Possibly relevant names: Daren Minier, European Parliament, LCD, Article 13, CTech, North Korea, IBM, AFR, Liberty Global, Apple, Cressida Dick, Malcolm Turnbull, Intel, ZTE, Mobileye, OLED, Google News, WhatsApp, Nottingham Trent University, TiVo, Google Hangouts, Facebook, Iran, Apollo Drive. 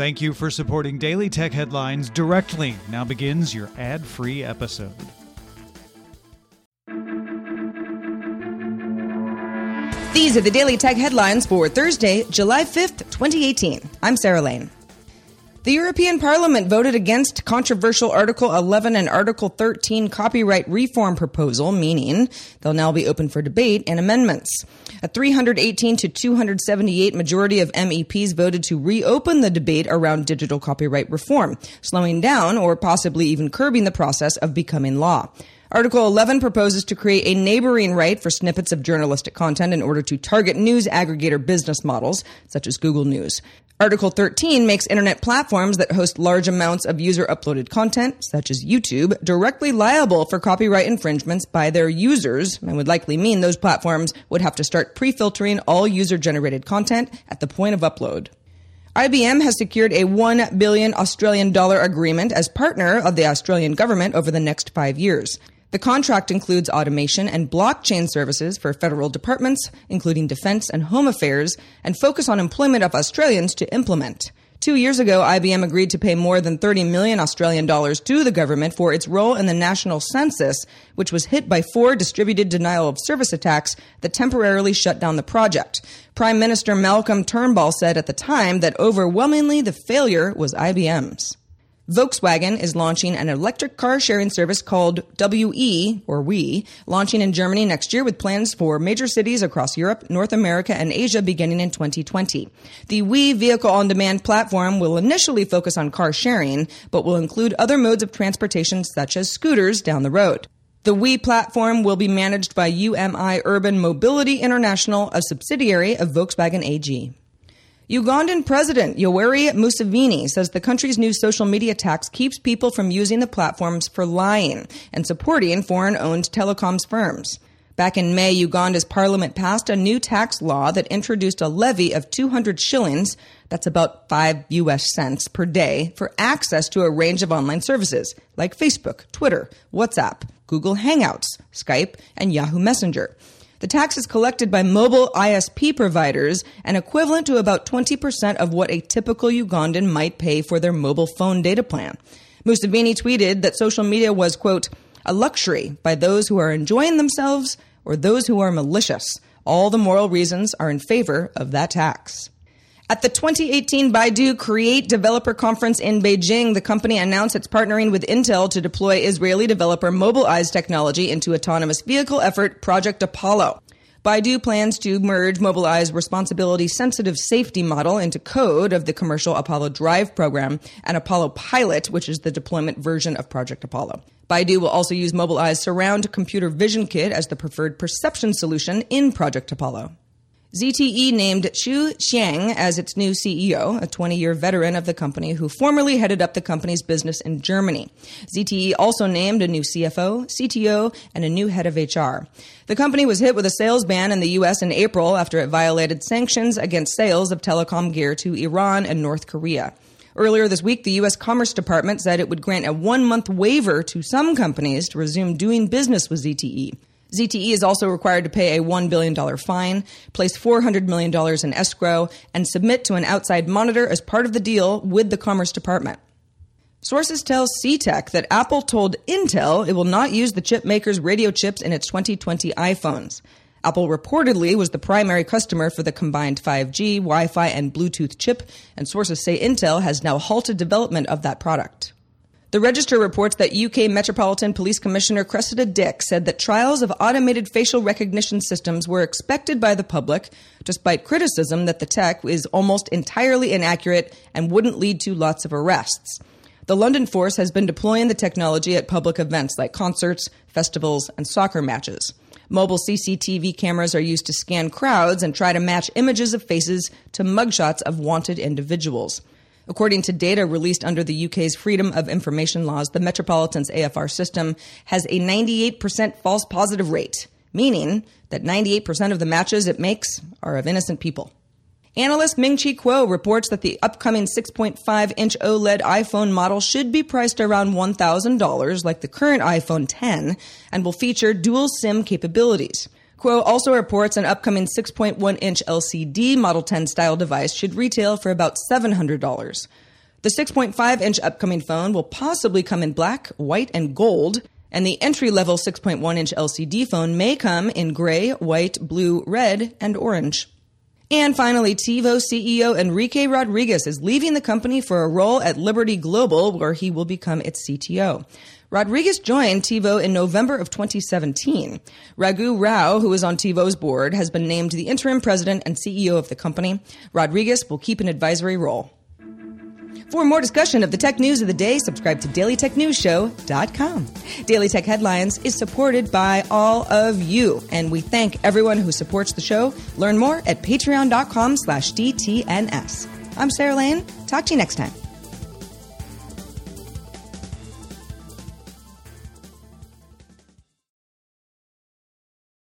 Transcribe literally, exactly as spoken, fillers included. Thank you for supporting Daily Tech Headlines directly. Now begins your ad-free episode. These are the Daily Tech Headlines for Thursday, July fifth, twenty eighteen. I'm Sarah Lane. The European Parliament voted against controversial Article eleven and Article thirteen copyright reform proposal, meaning they'll now be open for debate and amendments. A three hundred eighteen to two hundred seventy-eight majority of M E Ps voted to reopen the debate around digital copyright reform, slowing down or possibly even curbing the process of becoming law. Article eleven proposes to create a neighboring right for snippets of journalistic content in order to target news aggregator business models, such as Google News. Article thirteen makes internet platforms that host large amounts of user-uploaded content, such as YouTube, directly liable for copyright infringements by their users, and would likely mean those platforms would have to start pre-filtering all user-generated content at the point of upload. I B M has secured a one billion dollars Australian dollar agreement as partner of the Australian government over the next five years. The contract includes automation and blockchain services for federal departments, including defense and home affairs, and focus on employment of Australians to implement. Two years ago, I B M agreed to pay more than thirty million Australian dollars to the government for its role in the national census, which was hit by four distributed denial of service attacks that temporarily shut down the project. Prime Minister Malcolm Turnbull said at the time that overwhelmingly the failure was I B M's. Volkswagen is launching an electric car-sharing service called W E, or We, launching in Germany next year with plans for major cities across Europe, North America, and Asia beginning in twenty twenty. The We vehicle-on-demand platform will initially focus on car-sharing, but will include other modes of transportation such as scooters down the road. The We platform will be managed by U M I Urban Mobility International, a subsidiary of Volkswagen A G. Ugandan President Yoweri Museveni says the country's new social media tax keeps people from using the platforms for lying and supporting foreign-owned telecoms firms. Back in May, Uganda's parliament passed a new tax law that introduced a levy of two hundred shillings, that's about five U S cents per day, for access to a range of online services like Facebook, Twitter, WhatsApp, Google Hangouts, Skype, and Yahoo Messenger. The tax is collected by mobile I S P providers and equivalent to about twenty percent of what a typical Ugandan might pay for their mobile phone data plan. Museveni tweeted that social media was, quote, a luxury by those who are enjoying themselves or those who are malicious. All the moral reasons are in favor of that tax. At the twenty eighteen Baidu Create Developer Conference in Beijing, the company announced it's partnering with Intel to deploy Israeli developer Mobileye's technology into autonomous vehicle effort Project Apollo. Baidu plans to merge Mobileye's responsibility-sensitive safety model into code of the commercial Apollo Drive program and Apollo Pilot, which is the deployment version of Project Apollo. Baidu will also use Mobileye's Surround Computer Vision Kit as the preferred perception solution in Project Apollo. Z T E named Xu Ziyang as its new C E O, a twenty-year veteran of the company who formerly headed up the company's business in Germany. Z T E also named a new C F O, C T O, and a new head of H R. The company was hit with a sales ban in the U S in April after it violated sanctions against sales of telecom gear to Iran and North Korea. Earlier this week, the U S Commerce Department said it would grant a one-month waiver to some companies to resume doing business with Z T E. Z T E is also required to pay a one billion dollars fine, place four hundred million dollars in escrow, and submit to an outside monitor as part of the deal with the Commerce Department. Sources tell CTech that Apple told Intel it will not use the chip maker's radio chips in its twenty twenty iPhones. Apple reportedly was the primary customer for the combined five G, Wi-Fi, and Bluetooth chip, and sources say Intel has now halted development of that product. The Register reports that U K Metropolitan Police Commissioner Cressida Dick said that trials of automated facial recognition systems were expected by the public, despite criticism that the tech is almost entirely inaccurate and wouldn't lead to lots of arrests. The London force has been deploying the technology at public events like concerts, festivals, and soccer matches. Mobile C C T V cameras are used to scan crowds and try to match images of faces to mugshots of wanted individuals. According to data released under the U K's Freedom of Information laws, the Metropolitan's A F R system has a ninety-eight percent false positive rate, meaning that ninety-eight percent of the matches it makes are of innocent people. Analyst Ming-Chi Kuo reports that the upcoming six point five inch OLED iPhone model should be priced around one thousand dollars, like the current iPhone ten, and will feature dual SIM capabilities. Kuo also reports an upcoming six point one inch L C D Model ten style device should retail for about seven hundred dollars. The six point five inch upcoming phone will possibly come in black, white, and gold, and the entry-level six point one inch L C D phone may come in gray, white, blue, red, and orange. And finally, TiVo C E O Enrique Rodriguez is leaving the company for a role at Liberty Global, where he will become its C T O. Rodriguez joined TiVo in November of twenty seventeen. Raghu Rao, who is on TiVo's board, has been named the interim president and C E O of the company. Rodriguez will keep an advisory role. For more discussion of the tech news of the day, subscribe to daily tech news show dot com. Daily Tech Headlines is supported by all of you, and we thank everyone who supports the show. Learn more at patreon dot com slash D T N S. I'm Sarah Lane. Talk to you next time.